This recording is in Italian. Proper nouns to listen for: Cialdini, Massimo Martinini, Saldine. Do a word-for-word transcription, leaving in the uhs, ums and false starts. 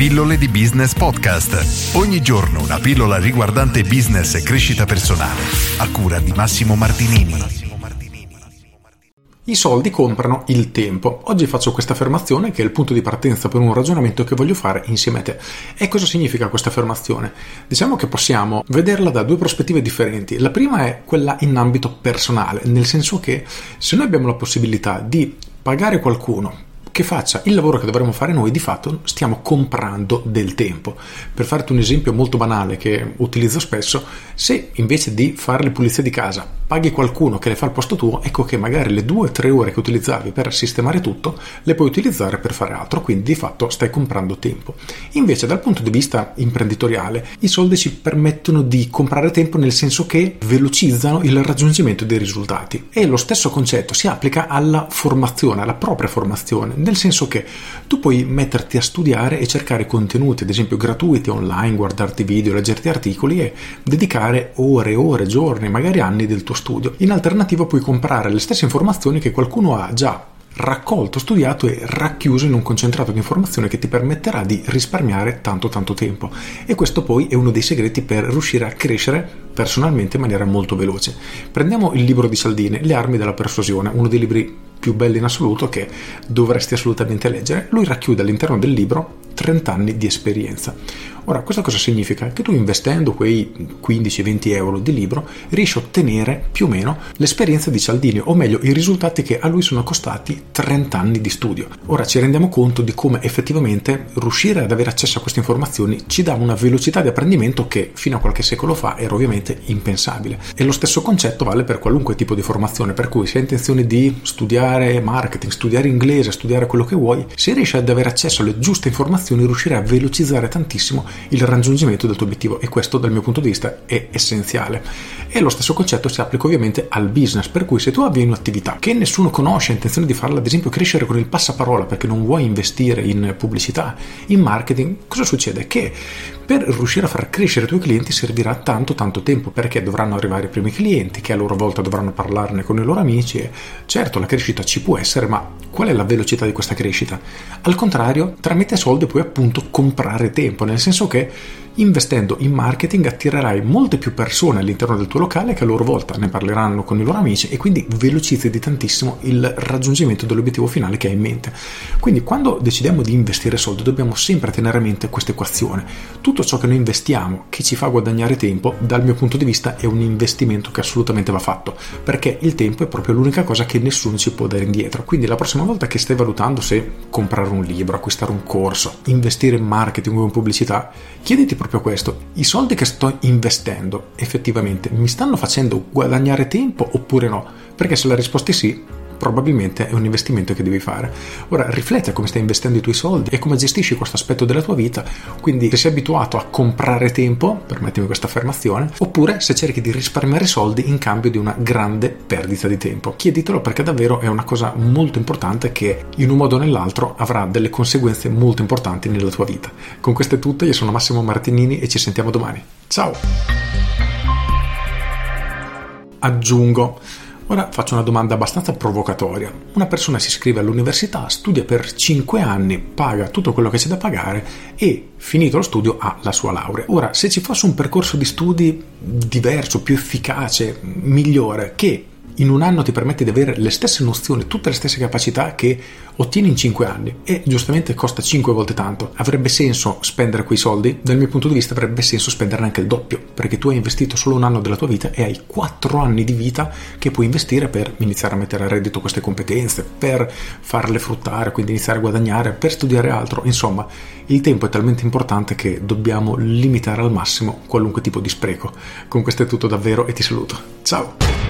Pillole di Business Podcast. Ogni giorno una pillola riguardante business e crescita personale, a cura di Massimo Martinini. I soldi comprano il tempo. Oggi faccio questa affermazione che è il punto di partenza per un ragionamento che voglio fare insieme a te. E cosa significa questa affermazione? Diciamo che possiamo vederla da due prospettive differenti. La prima è quella in ambito personale, nel senso che se noi abbiamo la possibilità di pagare qualcuno che faccia il lavoro che dovremmo fare noi, di fatto stiamo comprando del tempo. Per farti un esempio molto banale che utilizzo spesso, se invece di fare le pulizie di casa paghi qualcuno che le fa al posto tuo, ecco che magari le due o tre ore che utilizzavi per sistemare tutto le puoi utilizzare per fare altro, quindi di fatto stai comprando tempo. Invece dal punto di vista imprenditoriale i soldi ci permettono di comprare tempo, nel senso che velocizzano il raggiungimento dei risultati, e lo stesso concetto si applica alla formazione, alla propria formazione. Nel senso che tu puoi metterti a studiare e cercare contenuti, ad esempio gratuiti online, guardarti video, leggerti articoli e dedicare ore e ore, giorni, magari anni del tuo studio. In alternativa puoi comprare le stesse informazioni che qualcuno ha già raccolto, studiato e racchiuso in un concentrato di informazione che ti permetterà di risparmiare tanto tanto tempo. E questo poi è uno dei segreti per riuscire a crescere personalmente in maniera molto veloce. Prendiamo il libro di Saldine, Le armi della persuasione, uno dei libri più belli in assoluto che dovresti assolutamente leggere. Lui racchiude all'interno del libro trenta anni di esperienza. Ora, questa cosa significa che tu, investendo quei quindici venti euro di libro, riesci a ottenere più o meno l'esperienza di Cialdini, o meglio i risultati che a lui sono costati trenta anni di studio. Ora ci rendiamo conto di come effettivamente riuscire ad avere accesso a queste informazioni ci dà una velocità di apprendimento che fino a qualche secolo fa era ovviamente impensabile. E lo stesso concetto vale per qualunque tipo di formazione, per cui se hai intenzione di studiare marketing, studiare inglese, studiare quello che vuoi, se riesci ad avere accesso alle giuste informazioni riuscirai a velocizzare tantissimo il raggiungimento del tuo obiettivo, e questo dal mio punto di vista è essenziale. E lo stesso concetto si applica ovviamente al business, per cui se tu avvii un'attività che nessuno conosce, hai intenzione di farla ad esempio crescere con il passaparola perché non vuoi investire in pubblicità, in marketing, cosa succede? Che per riuscire a far crescere i tuoi clienti servirà tanto tanto tempo, perché dovranno arrivare i primi clienti che a loro volta dovranno parlarne con i loro amici. E certo, la crescita ci può essere, ma qual è la velocità di questa crescita? Al contrario, tramite soldi puoi appunto comprare tempo, nel senso che investendo in marketing attirerai molte più persone all'interno del tuo locale che a loro volta ne parleranno con i loro amici, e quindi velocizzi di tantissimo il raggiungimento dell'obiettivo finale che hai in mente. Quindi quando decidiamo di investire soldi dobbiamo sempre tenere a mente questa equazione. Tutto ciò che noi investiamo che ci fa guadagnare tempo, dal mio punto di vista è un investimento che assolutamente va fatto, perché il tempo è proprio l'unica cosa che nessuno ci può dare indietro. Quindi la prossima volta che stai valutando se comprare un libro, acquistare un corso, investire in marketing o in pubblicità, chiediti proprio questo: i soldi che sto investendo effettivamente mi stanno facendo guadagnare tempo oppure no? Perché se la risposta è sì, probabilmente è un investimento che devi fare. Ora rifletti a come stai investendo i tuoi soldi e come gestisci questo aspetto della tua vita. Quindi se sei abituato a comprare tempo, permettimi questa affermazione, oppure se cerchi di risparmiare soldi in cambio di una grande perdita di tempo. Chieditelo, perché davvero è una cosa molto importante che in un modo o nell'altro avrà delle conseguenze molto importanti nella tua vita. Con questo è tutto, io sono Massimo Martinini e ci sentiamo domani. Ciao! Aggiungo. Ora faccio una domanda abbastanza provocatoria. Una persona si iscrive all'università, studia per cinque anni, paga tutto quello che c'è da pagare e, finito lo studio, ha la sua laurea. Ora, se ci fosse un percorso di studi diverso, più efficace, migliore, che in un anno ti permette di avere le stesse nozioni, tutte le stesse capacità che ottieni in cinque anni, e giustamente costa cinque volte tanto, avrebbe senso spendere quei soldi? Dal mio punto di vista avrebbe senso spenderne anche il doppio, perché tu hai investito solo un anno della tua vita e hai quattro anni di vita che puoi investire per iniziare a mettere a reddito queste competenze, per farle fruttare, quindi iniziare a guadagnare, per studiare altro. Insomma, il tempo è talmente importante che dobbiamo limitare al massimo qualunque tipo di spreco. Con questo è tutto davvero e ti saluto. Ciao!